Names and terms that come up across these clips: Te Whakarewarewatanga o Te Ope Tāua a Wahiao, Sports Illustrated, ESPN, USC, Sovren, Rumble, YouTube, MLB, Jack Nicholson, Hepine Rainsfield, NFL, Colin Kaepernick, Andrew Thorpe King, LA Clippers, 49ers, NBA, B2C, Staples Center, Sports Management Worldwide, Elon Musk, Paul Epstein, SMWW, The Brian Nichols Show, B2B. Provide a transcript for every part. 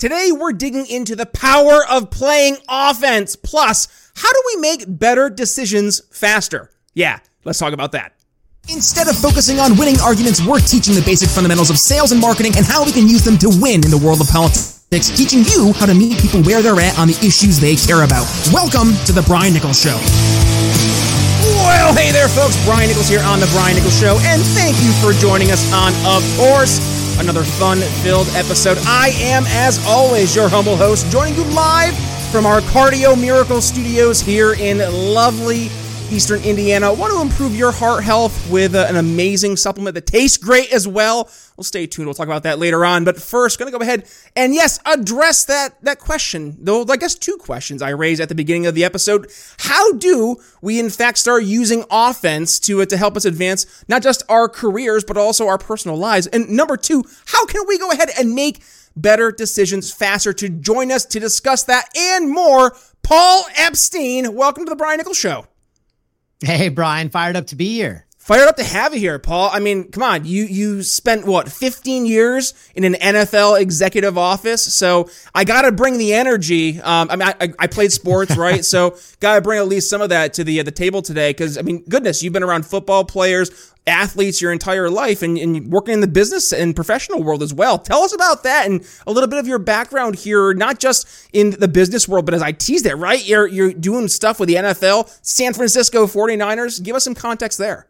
Today, we're digging into the power of playing offense. Plus, how do we make better decisions faster? Yeah, let's talk about that. Instead of focusing on winning arguments, we're teaching the basic fundamentals of sales and marketing and how we can use them to win in the world of politics. Teaching you how to meet people where they're at on the issues they care about. Welcome to The Brian Nichols Show. Well, hey there, folks. Brian Nichols here on The Brian Nichols Show, and thank you for joining us on, of course, another fun-filled episode. I am, as always, your humble host, joining you live from our Cardio Miracle studios here in lovely Eastern Indiana. Want to improve your heart health with an amazing supplement that tastes great as well? Well, stay tuned. We'll talk about that later on. But first, going to go ahead and, yes, address that question, though I guess two questions I raised at the beginning of the episode. How do we, in fact, start using offense to help us advance not just our careers, but also our personal lives? And number two, how can we go ahead and make better decisions faster? To join us to discuss that and more, Paul Epstein. Welcome to The Brian Nichols Show. Hey, Brian. Fired up to be here. Fired up to have you here, Paul. I mean, come on, you spent, 15 years in an NFL executive office, so I got to bring the energy. I played sports, right? So got to bring at least some of that to the table today because, I mean, goodness, you've been around football players, athletes your entire life, and working in the business and professional world as well. Tell us about that and a little bit of your background here, not just in the business world, but as I teased it, right? You're doing stuff with the NFL, San Francisco 49ers. Give us some context there.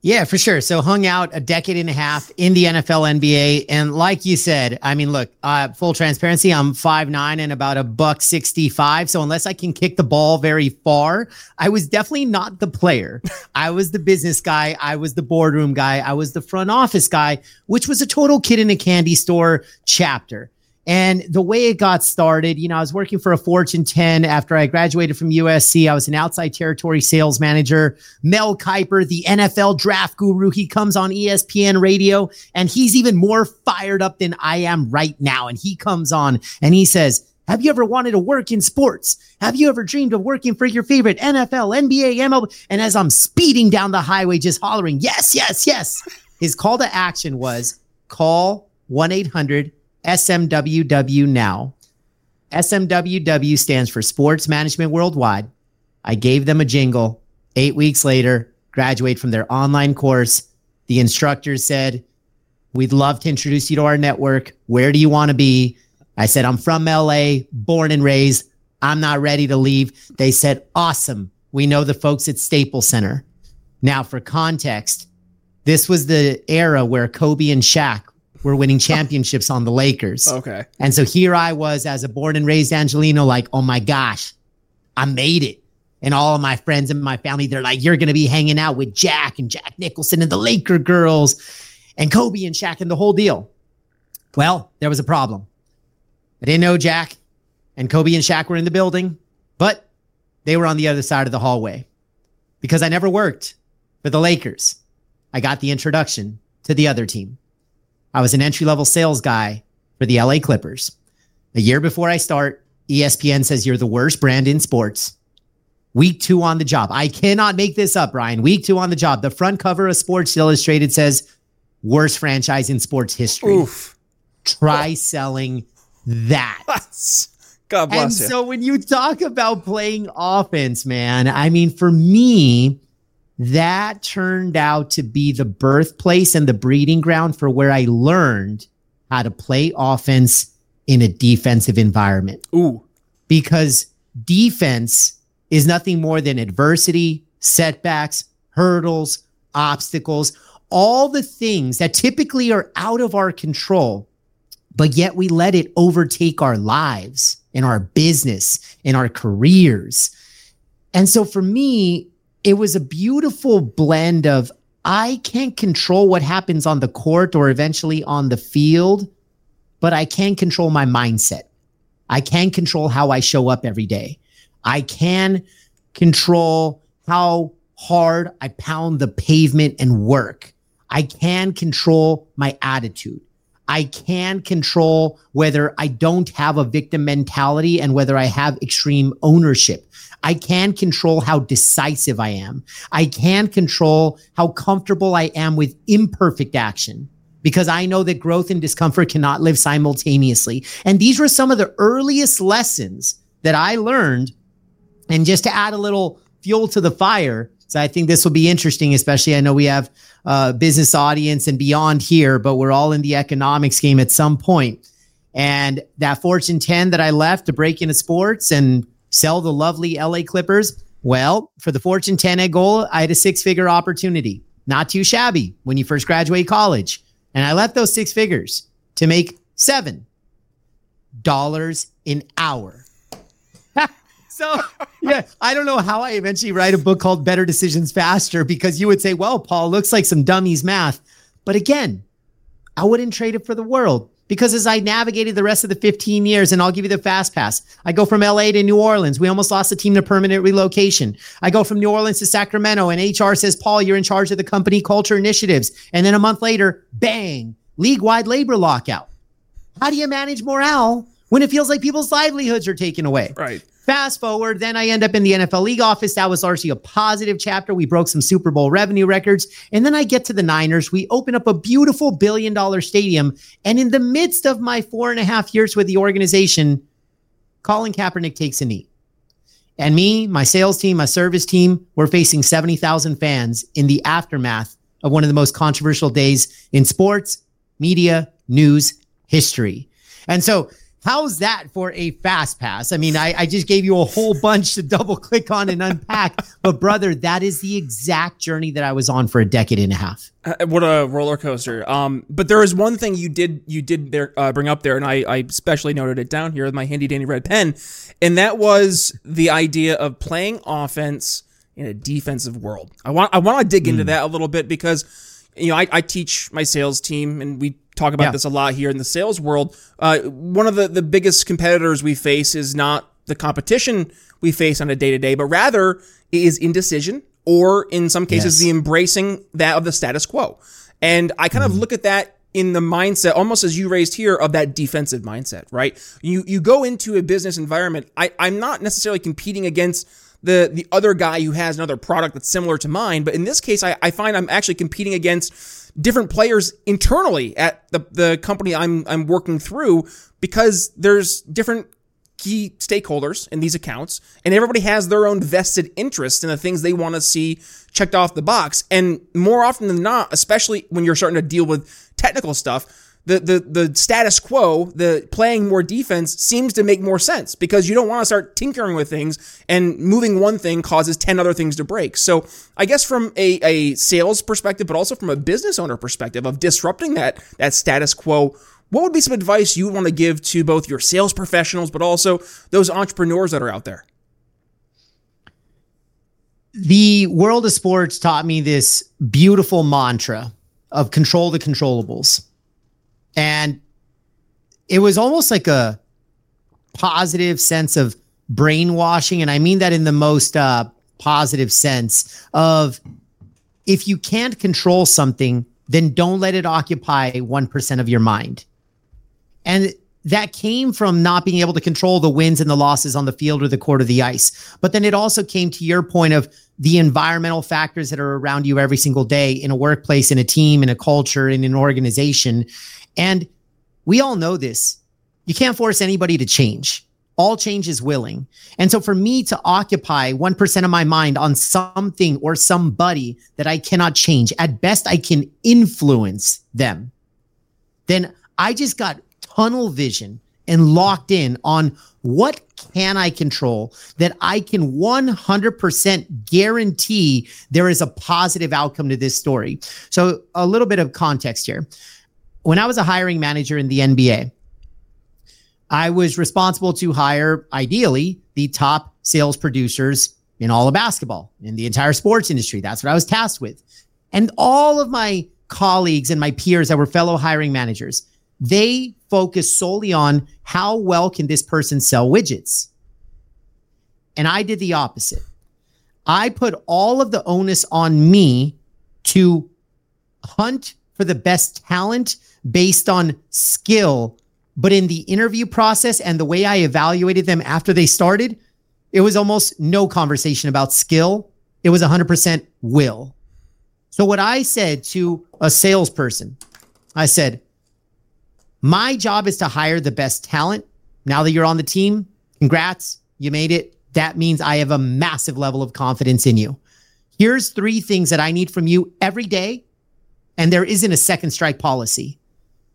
Yeah, for sure. So hung out a decade and a half in the NFL, NBA. And like you said, I mean, look, full transparency, I'm 5'9" and about $165. So unless I can kick the ball very far, I was definitely not the player. I was the business guy. I was the boardroom guy. I was the front office guy, which was a total kid in a candy store chapter. And the way it got started, I was working for a Fortune 10 after I graduated from USC. I was an outside territory sales manager. Mel Kiper, the NFL draft guru, he comes on ESPN radio, and he's even more fired up than I am right now. And he comes on and he says, have you ever wanted to work in sports? Have you ever dreamed of working for your favorite NFL, NBA, MLB? And as I'm speeding down the highway, just hollering, yes, yes, yes. His call to action was call 1-800 SMWW now. SMWW stands for Sports Management Worldwide. I gave them a jingle. 8 weeks later, graduate from their online course. The instructor said, we'd love to introduce you to our network. Where do you want to be? I said, I'm from LA, born and raised. I'm not ready to leave. They said, awesome. We know the folks at Staples Center. Now for context, this was the era where Kobe and Shaq were winning championships on the Lakers. Okay. And so here I was as a born and raised Angelino, like, oh my gosh, I made it. And all of my friends and my family, they're like, you're going to be hanging out with Jack and Jack Nicholson and the Laker girls and Kobe and Shaq and the whole deal. Well, there was a problem. I didn't know Jack and Kobe and Shaq were in the building, but they were on the other side of the hallway because I never worked for the Lakers. I got the introduction to the other team. I was an entry-level sales guy for the LA Clippers. A year before I start, ESPN says you're the worst brand in sports. Week 2 on the job. I cannot make this up, Brian. Week 2 on the job. The front cover of Sports Illustrated says worst franchise in sports history. Oof. Try selling that. God bless you. And so when you talk about playing offense, man, I mean, for me, that turned out to be the birthplace and the breeding ground for where I learned how to play offense in a defensive environment. Ooh. Because defense is nothing more than adversity, setbacks, hurdles, obstacles, all the things that typically are out of our control, but yet we let it overtake our lives and our business and our careers. And so for me, it was a beautiful blend of I can't control what happens on the court or eventually on the field, but I can control my mindset. I can control how I show up every day. I can control how hard I pound the pavement and work. I can control my attitude. I can control whether I don't have a victim mentality and whether I have extreme ownership. I can control how decisive I am. I can control how comfortable I am with imperfect action. because I know that growth and discomfort cannot live simultaneously. And these were some of the earliest lessons that I learned. And just to add a little fuel to the fire, so I think this will be interesting, especially I know we have a business audience and beyond here, but we're all in the economics game at some point. And that Fortune 10 that I left to break into sports and sell the lovely LA Clippers, well, for the Fortune 10 at goal, I had a six-figure opportunity. Not too shabby when you first graduate college. And I left those six figures to make $7 an hour. So, yeah, I don't know how I eventually write a book called Better Decisions Faster, because you would say, well, Paul, looks like some dummies math. But again, I wouldn't trade it for the world, because as I navigated the rest of the 15 years, and I'll give you the fast pass, I go from LA to New Orleans. We almost lost the team to permanent relocation. I go from New Orleans to Sacramento, and HR says, Paul, you're in charge of the company culture initiatives. And then a month later, bang, league-wide labor lockout. How do you manage morale when it feels like people's livelihoods are taken away? Right. Fast forward, then I end up in the NFL league office. That was largely a positive chapter. We broke some Super Bowl revenue records. And then I get to the Niners. We open up a beautiful billion-dollar stadium. And in the midst of my 4.5 years with the organization, Colin Kaepernick takes a knee. And me, my sales team, my service team, we're facing 70,000 fans in the aftermath of one of the most controversial days in sports, media, news, history. And so, how's that for a fast pass? I mean, I just gave you a whole bunch to double click on and unpack. But brother, that is the exact journey that I was on for a decade and a half. What a roller coaster. But there is one thing you did there, bring up there, and I especially noted it down here with my handy dandy red pen. And that was the idea of playing offense in a defensive world. I want to dig into that a little bit, because, you know, I teach my sales team, and we talk about this a lot here in the sales world. One of the biggest competitors we face is not the competition we face on a day-to-day, but rather is indecision, or in some cases the embracing that of the status quo. And I kind of look at that in the mindset, almost as you raised here, of that defensive mindset, right? You go into a business environment. I'm not necessarily competing against the other guy who has another product that's similar to mine, but in this case, I find I'm actually competing against different players internally at the company I'm working through, because there's different key stakeholders in these accounts, and everybody has their own vested interest in the things they want to see checked off the box. And more often than not, especially when you're starting to deal with technical stuff, the status quo, the playing more defense, seems to make more sense, because you don't want to start tinkering with things, and moving one thing causes 10 other things to break. So I guess from a sales perspective, but also from a business owner perspective of disrupting that status quo, what would be some advice you would want to give to both your sales professionals, but also those entrepreneurs that are out there? The world of sports taught me this beautiful mantra of control the controllables. And it was almost like a positive sense of brainwashing. And I mean that in the most positive sense of, if you can't control something, then don't let it occupy 1% of your mind. And that came from not being able to control the wins and the losses on the field or the court or the ice. But then it also came to your point of the environmental factors that are around you every single day, in a workplace, in a team, in a culture, in an organization. And we all know this. You can't force anybody to change. All change is willing. And so for me to occupy 1% of my mind on something or somebody that I cannot change, at best I can influence them, then I just got tunnel vision and locked in on what can I control that I can 100% guarantee there is a positive outcome to this story. So a little bit of context here. When I was a hiring manager in the NBA, I was responsible to hire, ideally, the top sales producers in all of basketball, in the entire sports industry. That's what I was tasked with. And all of my colleagues and my peers that were fellow hiring managers, they focused solely on how well can this person sell widgets. And I did the opposite. I put all of the onus on me to hunt for the best talent based on skill. But in the interview process and the way I evaluated them after they started, it was almost no conversation about skill. It was 100% will. So what I said to a salesperson, I said, my job is to hire the best talent. Now that you're on the team, congrats, you made it. That means I have a massive level of confidence in you. Here's three things that I need from you every day. And there isn't a second strike policy.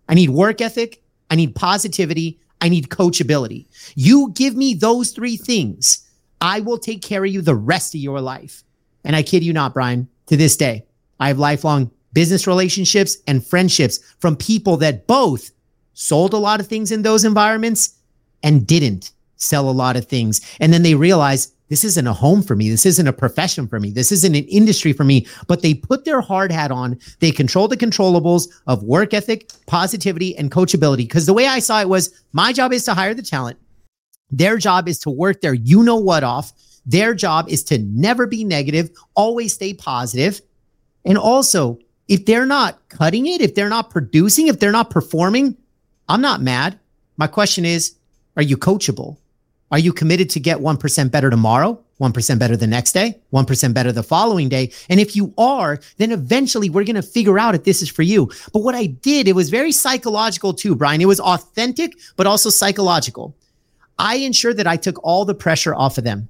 I need work ethic. I need positivity. I need coachability. You give me those three things, I will take care of you the rest of your life. And I kid you not, Brian, to this day, I have lifelong business relationships and friendships from people that both sold a lot of things in those environments and didn't sell a lot of things. And then they realize this isn't a home for me. This isn't a profession for me. This isn't an industry for me, but they put their hard hat on. They control the controllables of work ethic, positivity, and coachability. Because the way I saw it was my job is to hire the talent. Their job is to work their you-know-what off. Their job is to never be negative, always stay positive. And also, if they're not cutting it, if they're not producing, if they're not performing, I'm not mad. My question is, are you coachable? Are you committed to get 1% better tomorrow, 1% better the next day, 1% better the following day? And if you are, then eventually we're going to figure out if this is for you. But what I did, it was very psychological too, Brian. It was authentic, but also psychological. I ensured that I took all the pressure off of them.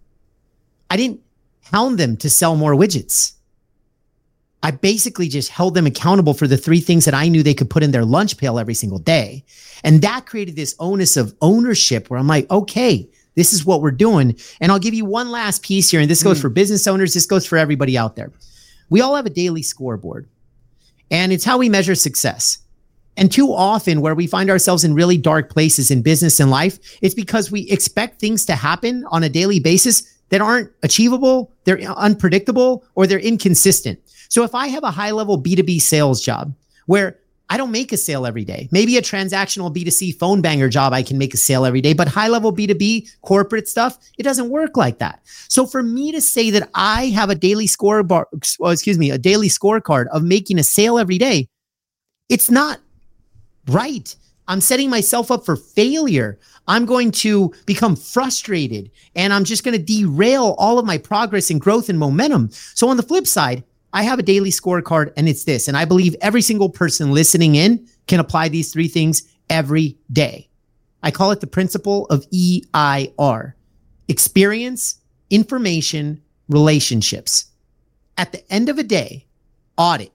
I didn't hound them to sell more widgets. I basically just held them accountable for the three things that I knew they could put in their lunch pail every single day. And that created this onus of ownership where I'm like, okay, this is what we're doing. And I'll give you one last piece here. And this goes for business owners. This goes for everybody out there. We all have a daily scoreboard, and it's how we measure success. And too often where we find ourselves in really dark places in business and life, it's because we expect things to happen on a daily basis that aren't achievable, they're unpredictable, or they're inconsistent. So if I have a high-level B2B sales job where I don't make a sale every day, maybe a transactional B2C phone banger job, I can make a sale every day, but high-level B2B corporate stuff, it doesn't work like that. So for me to say that I have a daily scorecard of making a sale every day, it's not right. I'm setting myself up for failure. I'm going to become frustrated, and I'm just going to derail all of my progress and growth and momentum. So on the flip side, I have a daily scorecard, and it's this. And I believe every single person listening in can apply these three things every day. I call it the principle of EIR: experience, information, relationships. At the end of a day, audit.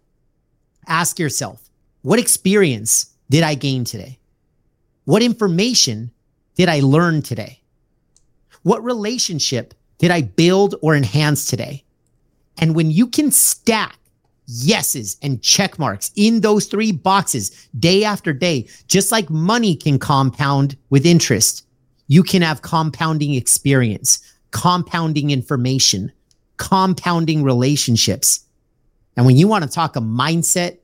Ask yourself, what experience did I gain today? What information did I learn today? What relationship did I build or enhance today? And when you can stack yeses and check marks in those three boxes day after day, just like money can compound with interest, you can have compounding experience, compounding information, compounding relationships. And when you want to talk a mindset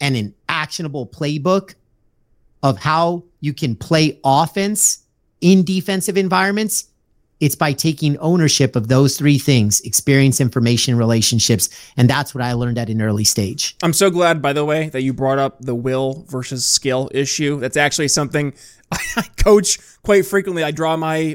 and an actionable playbook of how you can play offense in defensive environments, it's by taking ownership of those three things: experience, information, relationships. And that's what I learned at an early stage. I'm so glad, by the way, that you brought up the will versus skill issue. That's actually something I coach quite frequently. I draw my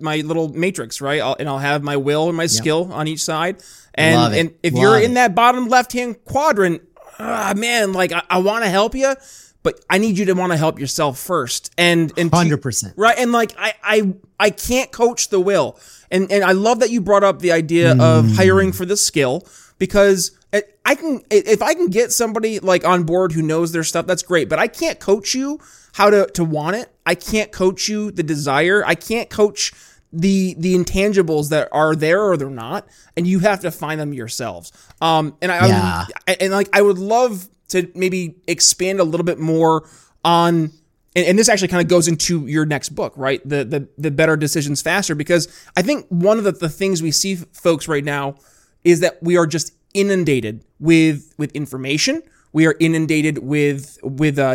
little matrix, right? I'll have my will and my skill on each side. And if you're in that bottom left-hand quadrant, man, like I want to help you, but I need you to want to help yourself first. And 100%. Right. And like, I can't coach the will. And I love that you brought up the idea of hiring for the skill, because if I can get somebody like on board who knows their stuff, that's great. But I can't coach you how to want it. I can't coach you the desire. I can't coach the intangibles that are there or they're not, and you have to find them yourselves. I would love to maybe expand a little bit more on, and this actually kind of goes into your next book, right? The Better Decisions Faster, because I think one of the things we see folks right now is that we are just inundated with information. We are inundated with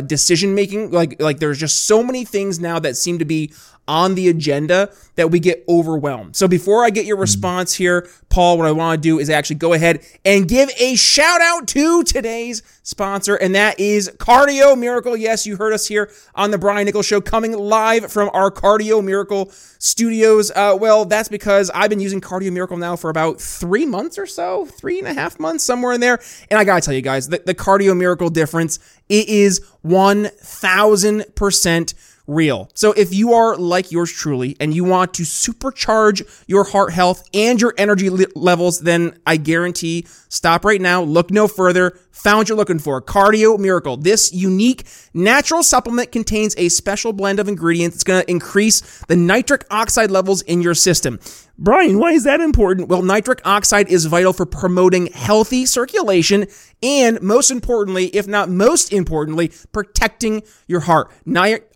decision making. Like there's just so many things now that seem to be on the agenda that we get overwhelmed. So before I get your response here, Paul, what I want to do is actually go ahead and give a shout out to today's sponsor, and that is Cardio Miracle. Yes, you heard us here on The Brian Nichols Show, coming live from our Cardio Miracle studios. Well, that's because I've been using Cardio Miracle now for about 3 months or so, 3.5 months, somewhere in there. And I gotta tell you guys, the Cardio Miracle difference, it is 1,000% real. So if you are like yours truly and you want to supercharge your heart health and your energy levels, then I guarantee stop right now, look no further, found what you're looking for, Cardio Miracle. This unique natural supplement contains a special blend of ingredients that's going to increase the nitric oxide levels in your system. Brian, why is that important? Well, nitric oxide is vital for promoting healthy circulation and, most importantly, if not most importantly, protecting your heart.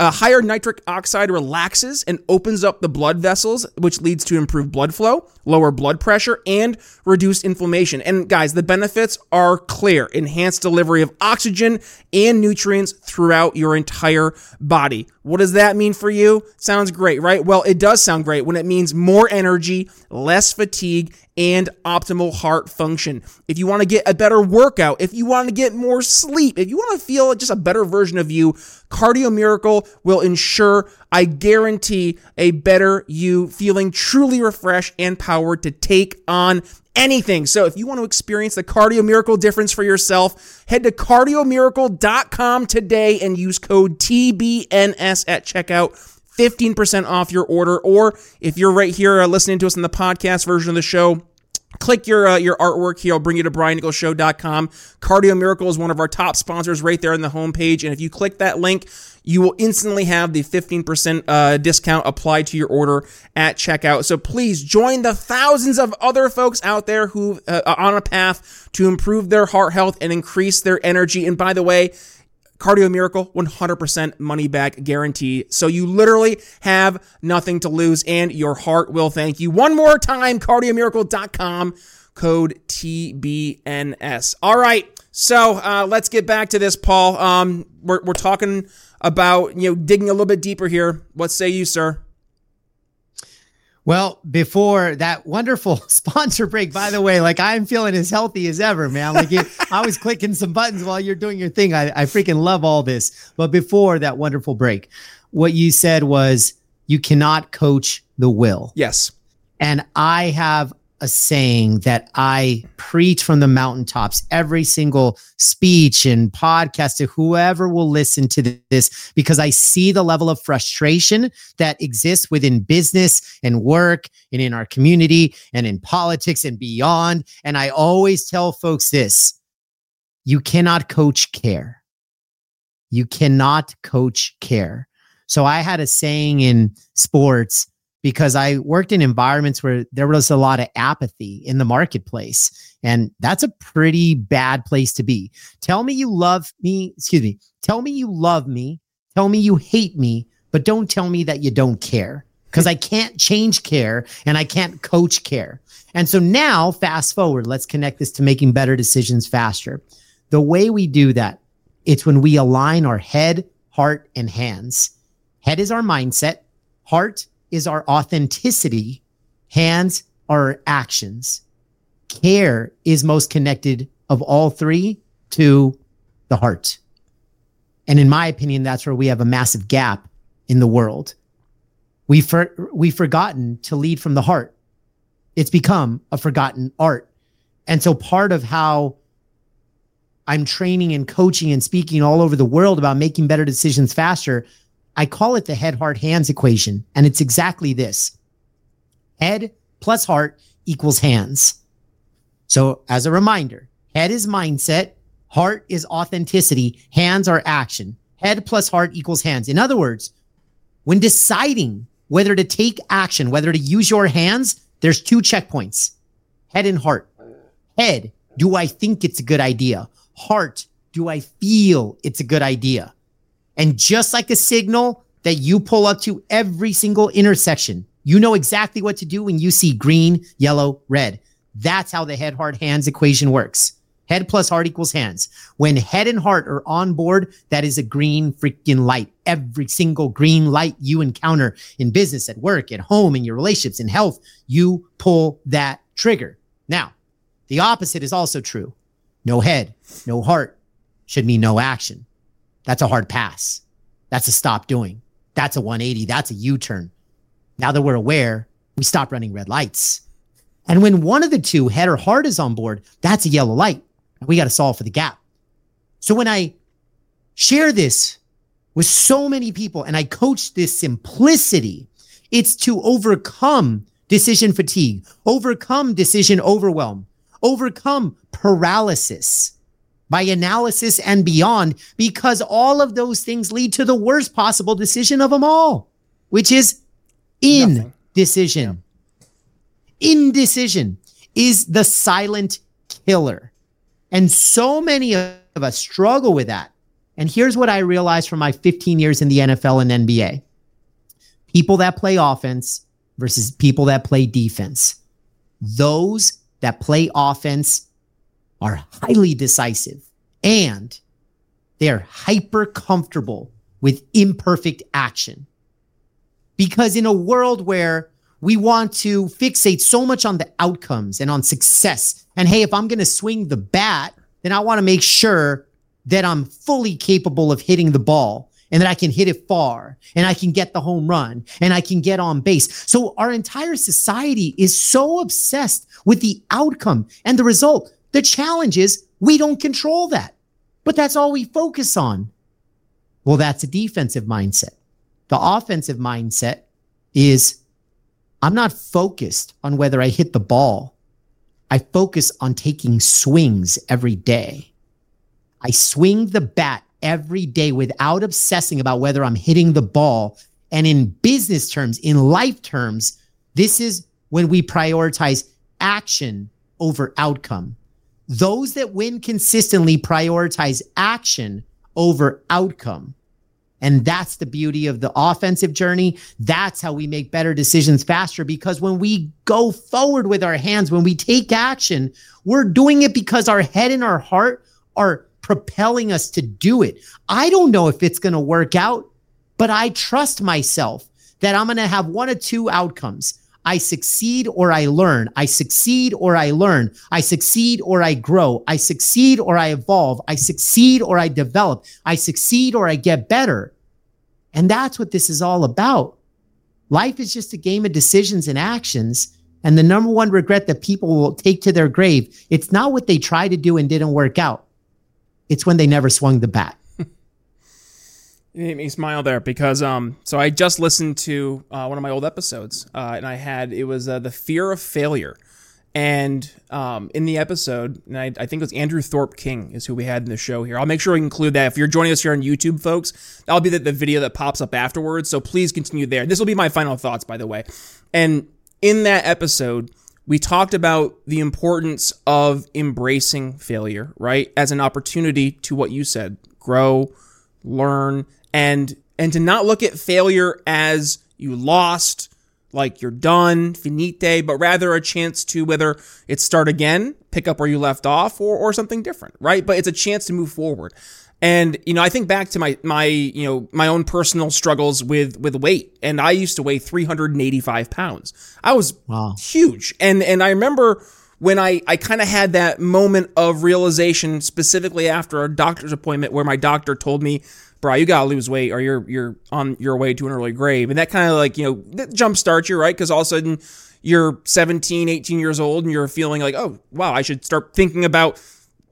Higher nitric oxide relaxes and opens up the blood vessels, which leads to improved blood flow, lower blood pressure, and reduced inflammation. And guys, the benefits are clear. Enhanced delivery of oxygen and nutrients throughout your entire body. What does that mean for you? Sounds great, right? Well, it does sound great when it means more energy, less fatigue, and optimal heart function. If you want to get a better workout, if you want to get more sleep, if you want to feel just a better version of you, Cardio Miracle will ensure, I guarantee, a better you, feeling truly refreshed and powered to take on anything. So if you want to experience the Cardio Miracle difference for yourself, head to cardiomiracle.com today and use code TBNS at checkout. 15% off your order. Or if you're right here listening to us in the podcast version of the show, click your artwork here. I'll bring you to BrianNicholsShow.com. Cardio Miracle is one of our top sponsors right there on the homepage. And if you click that link, you will instantly have the 15% discount applied to your order at checkout. So please join the thousands of other folks out there who are on a path to improve their heart health and increase their energy. And by the way, Cardio Miracle, 100% money back guarantee. So you literally have nothing to lose, and your heart will thank you. One more time, cardiomiracle.com, code TBNS. All right, so let's get back to this, Paul. We're talking about, digging a little bit deeper here. What say you, sir? Well, before that wonderful sponsor break, by the way, I'm feeling as healthy as ever, man. I was clicking some buttons while you're doing your thing. I freaking love all this. But before that wonderful break, what you said was you cannot coach the will. Yes. And I have a saying that I preach from the mountaintops, every single speech and podcast to whoever will listen to this, because I see the level of frustration that exists within business and work and in our community and in politics and beyond. And I always tell folks this: you cannot coach care. You cannot coach care. So I had a saying in sports, because I worked in environments where there was a lot of apathy in the marketplace. And that's a pretty bad place to be. Tell me you love me. Tell me you hate me, but don't tell me that you don't care, because I can't change care and I can't coach care. And so now, fast forward, let's connect this to making better decisions faster. The way we do that, it's when we align our head, heart, and hands. Head is our mindset. Heart is our authenticity. Hands are our actions. Care is most connected of all three to the heart. And in my opinion, that's where we have a massive gap in the world. We've forgotten to lead from the heart. It's become a forgotten art. And so part of how I'm training and coaching and speaking all over the world about making better decisions faster, I call it the head, heart, hands equation. And it's exactly this: head plus heart equals hands. So as a reminder, head is mindset, heart is authenticity, hands are action. Head plus heart equals hands. In other words, when deciding whether to take action, whether to use your hands, there's two checkpoints: head and heart. Head, do I think it's a good idea? Heart, do I feel it's a good idea? And just like a signal that you pull up to every single intersection, you know exactly what to do when you see green, yellow, red. That's how the head, heart, hands equation works. Head plus heart equals hands. When head and heart are on board, that is a green freaking light. Every single green light you encounter in business, at work, at home, in your relationships, in health, you pull that trigger. Now, the opposite is also true. No head, no heart, should mean no action. That's a hard pass. That's a stop doing. That's a 180. That's a U-turn. Now that we're aware, we stop running red lights. And when one of the two, head or heart, is on board, that's a yellow light. We got to solve for the gap. So when I share this with so many people and I coach this simplicity, it's to overcome decision fatigue, overcome decision overwhelm, overcome paralysis by analysis and beyond, because all of those things lead to the worst possible decision of them all, which is indecision. Yeah. Indecision is the silent killer. And so many of us struggle with that. And here's what I realized from my 15 years in the NFL and NBA. People that play offense versus people that play defense. Those that play offense are highly decisive and they're hyper comfortable with imperfect action. Because in a world where we want to fixate so much on the outcomes and on success, and hey, if I'm going to swing the bat, then I want to make sure that I'm fully capable of hitting the ball and that I can hit it far and I can get the home run and I can get on base. So our entire society is so obsessed with the outcome and the result. The challenge is we don't control that, but that's all we focus on. Well, that's a defensive mindset. The offensive mindset is I'm not focused on whether I hit the ball. I focus on taking swings every day. I swing the bat every day without obsessing about whether I'm hitting the ball. And in business terms, in life terms, this is when we prioritize action over outcome. Those that win consistently prioritize action over outcome. And that's the beauty of the offensive journey. That's how we make better decisions faster, because when we go forward with our hands, when we take action, we're doing it because our head and our heart are propelling us to do it. I don't know if it's going to work out, but I trust myself that I'm going to have one of two outcomes. I succeed or I learn. I succeed or I learn. I succeed or I grow. I succeed or I evolve. I succeed or I develop. I succeed or I get better. And that's what this is all about. Life is just a game of decisions and actions. And the number one regret that people will take to their grave, it's not what they tried to do and didn't work out. It's when they never swung the bat. You made me smile there because, so I just listened to one of my old episodes and I had, it was the fear of failure. And in the episode, and I think it was Andrew Thorpe King is who we had in the show here. I'll make sure we include that. If you're joining us here on YouTube, folks, that'll be the video that pops up afterwards. So please continue there. This will be my final thoughts, by the way. And in that episode, we talked about the importance of embracing failure, right? As an opportunity to, what you said, grow, learn, and to not look at failure as you lost, like you're done, finite, but rather a chance to, whether it's start again, pick up where you left off, or something different, right? But it's a chance to move forward. And, you know, I think back to my own personal struggles with weight. And I used to weigh 385 pounds. I was huge. And I remember when I kind of had that moment of realization, specifically after a doctor's appointment where my doctor told me, bro, you got to lose weight or you're on your way to an early grave. And that kind of like, that jumpstarts you, right? Because all of a sudden you're 17, 18 years old and you're feeling like, oh, wow, I should start thinking about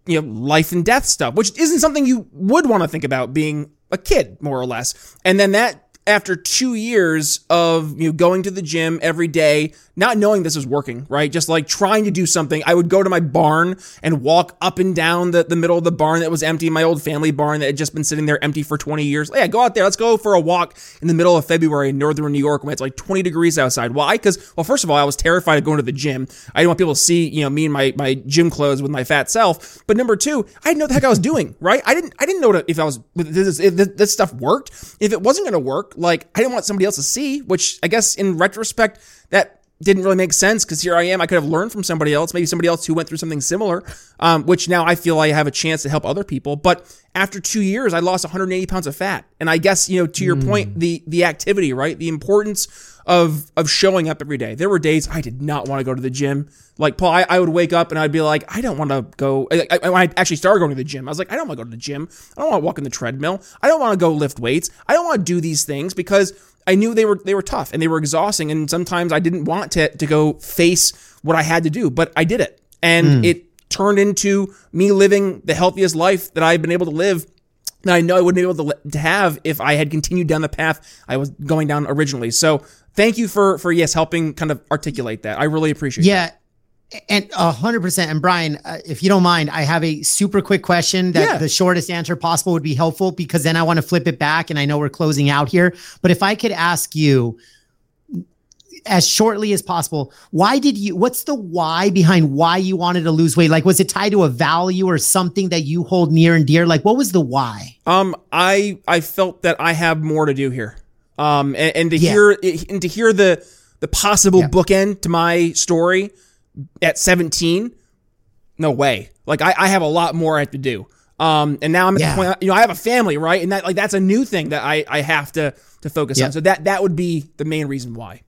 life and death stuff, which isn't something you would want to think about being a kid, more or less. And then that, after 2 years of going to the gym every day, not knowing this is working, right? Just like trying to do something. I would go to my barn and walk up and down the middle of the barn that was empty, my old family barn that had just been sitting there empty for 20 years. Yeah, go out there. Let's go for a walk in the middle of February in northern New York when it's like 20 degrees outside. Why? Because, well, first of all, I was terrified of going to the gym. I didn't want people to see, me and my gym clothes with my fat self. But number two, I didn't know what the heck I was doing, right? I didn't know if this stuff worked. If it wasn't going to work, like I didn't want somebody else to see, which I guess in retrospect, that didn't really make sense because here I am. I could have learned from somebody else, maybe somebody else who went through something similar, which now I feel I have a chance to help other people. But after 2 years, I lost 180 pounds of fat. And I guess, you know, to your point, the activity, right? The importance of showing up every day. There were days I did not want to go to the gym. Like, Paul, I would wake up and I'd be like, I don't want to go. When I actually started going to the gym, I was like, I don't want to go to the gym. I don't want to walk on the treadmill. I don't want to go lift weights. I don't want to do these things because I knew they were tough and they were exhausting. And sometimes I didn't want to go face what I had to do, but I did it. And it turned into me living the healthiest life that I've been able to live that I know I wouldn't be able to have if I had continued down the path I was going down originally. So thank you for helping kind of articulate that. I really appreciate that. And 100%. And Brian, if you don't mind, I have a super quick question that the shortest answer possible would be helpful, because then I want to flip it back and I know we're closing out here. But if I could ask you as shortly as possible, what's the why behind why you wanted to lose weight? Like, was it tied to a value or something that you hold near and dear? Like, what was the why? I felt that I have more to do here. And to hear the possible bookend to my story at 17, no way. Like I have a lot more I have to do. And now I'm at the point, you know, I have a family, right? And that, like, that's a new thing that I have to focus on. So that would be the main reason why.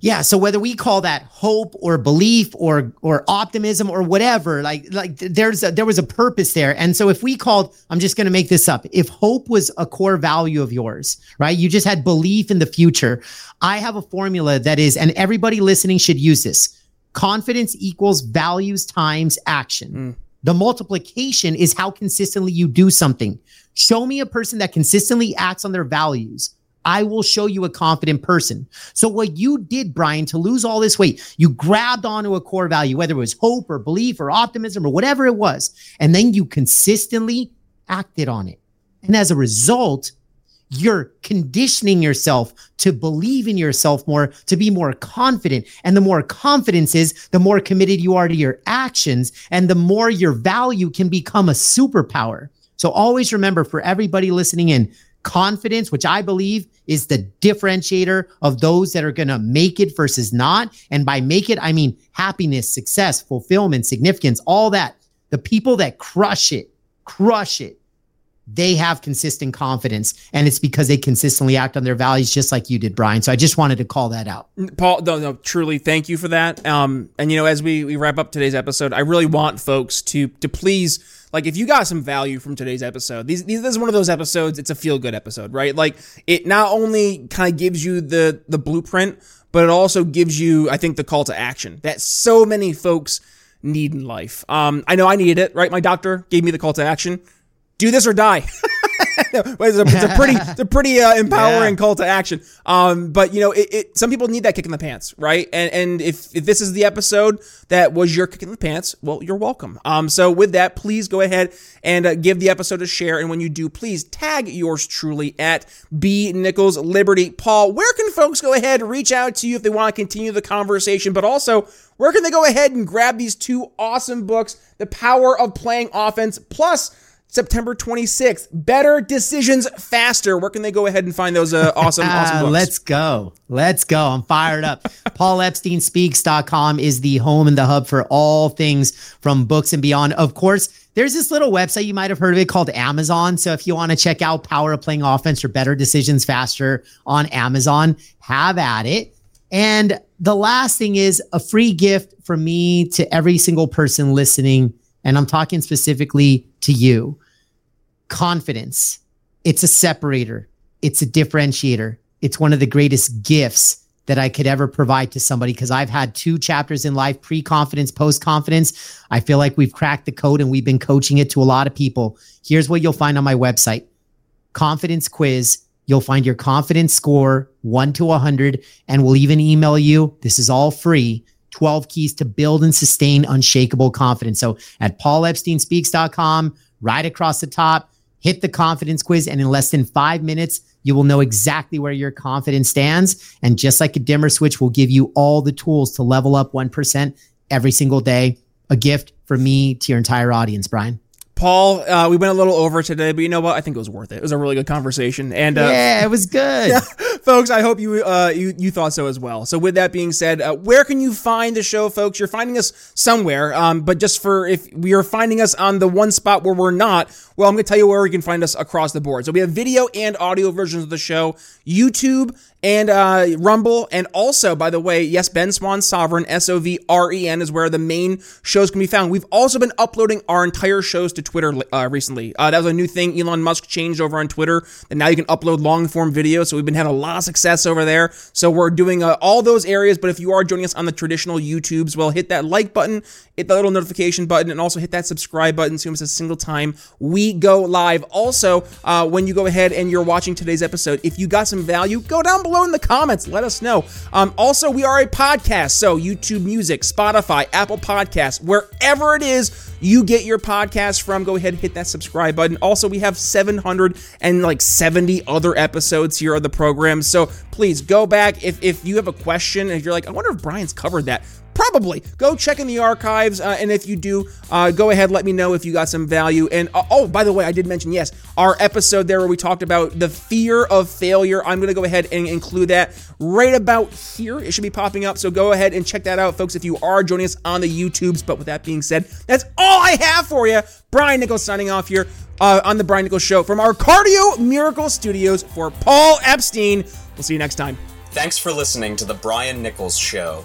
Yeah. So whether we call that hope or belief or optimism or whatever, like there was a purpose there. And so if we called, I'm just going to make this up. If hope was a core value of yours, right? You just had belief in the future. I have a formula that is, and everybody listening should use this. Confidence equals values times action. The multiplication is how consistently you do something. Show me a person that consistently acts on their values. I will show you a confident person. So what you did, Brian, to lose all this weight, you grabbed onto a core value, whether it was hope or belief or optimism or whatever it was, and then you consistently acted on it. And as a result, you're conditioning yourself to believe in yourself more, to be more confident. And the more confidence is, the more committed you are to your actions and the more your value can become a superpower. So always remember, for everybody listening in, confidence, which I believe is the differentiator of those that are going to make it versus not. And by make it, I mean happiness, success, fulfillment, significance, all that. The people that crush it. They have consistent confidence, and it's because they consistently act on their values just like you did, Brian. So I just wanted to call that out. Paul, no, truly, thank you for that. And, you know, as we wrap up today's episode, I really want folks to please, like, if you got some value from today's episode, this is one of those episodes, it's a feel-good episode, right? Like, it not only kind of gives you the blueprint, but it also gives you, I think, the call to action that so many folks need in life. I know I needed it, right? My doctor gave me the call to action. Do this or die. It's a pretty empowering call to action. But you know, some people need that kick in the pants, right? And if this is the episode that was your kick in the pants, well, you're welcome. So with that, please go ahead and give the episode a share. And when you do, please tag yours truly at B Nichols Liberty. Paul, where can folks go ahead and reach out to you if they want to continue the conversation, but also where can they go ahead and grab these two awesome books, The Power of Playing Offense, plus September 26th, Better Decisions Faster. Where can they go ahead and find those awesome books? Let's go. I'm fired up. PaulEpsteinSpeaks.com is the home and the hub for all things from books and beyond. Of course, there's this little website, you might have heard of it, called Amazon. So if you want to check out Power of Playing Offense or Better Decisions Faster on Amazon, have at it. And the last thing is a free gift from me to every single person listening. And I'm talking specifically to you. Confidence. It's a separator. It's a differentiator. It's one of the greatest gifts that I could ever provide to somebody, because I've had two chapters in life, pre-confidence, post-confidence. I feel like we've cracked the code and we've been coaching it to a lot of people. Here's what you'll find on my website. Confidence quiz. You'll find your confidence score, 1 to 100, and we'll even email you. This is all free. 12 keys to build and sustain unshakable confidence. So at PaulEpsteinSpeaks.com, right across the top, hit the confidence quiz. And in less than 5 minutes, you will know exactly where your confidence stands. And just like a dimmer switch, we'll give you all the tools to level up 1% every single day. A gift from me to your entire audience, Brian. Paul, we went a little over today, but you know what? I think it was worth it. It was a really good conversation. And it was good. Folks, I hope you you thought so as well. So with that being said, where can you find the show, folks? You're finding us somewhere, but just for if we are finding us on the one spot where we're not, well, I'm going to tell you where you can find us across the board. So we have video and audio versions of the show, YouTube and Rumble, and also, by the way, yes, Ben Swann's Sovren, S-O-V-R-E-N, is where the main shows can be found. We've also been uploading our entire shows to Twitter recently. That was a new thing Elon Musk changed over on Twitter, and now you can upload long-form videos, so we've been having a lot of success over there. So we're doing all those areas, but if you are joining us on the traditional YouTubes, well, hit that like button, hit the little notification button, and also hit that subscribe button so you miss a single time we go live. Also, when you go ahead and you're watching today's episode, if you got some value, go down below in the comments. Let us know. Also, we are a podcast, so YouTube Music, Spotify, Apple Podcasts, wherever it is you get your podcast from, go ahead and hit that subscribe button. Also, we have 770 other episodes here of the program, so please go back. If you have a question and you're like, I wonder if Brian's covered that, probably go check in the archives, and if you do, go ahead, let me know if you got some value. And oh, by the way, I did mention, yes, our episode there where we talked about the fear of failure. I'm going to go ahead and include that right about here. It should be popping up, so go ahead and check that out, folks, if you are joining us on the YouTubes. But with that being said, that's all I have for you. Brian Nichols signing off here on The Brian Nichols Show from our Cardio Miracle Studios for Paul Epstein. We'll see you next time. Thanks for listening to The Brian Nichols Show.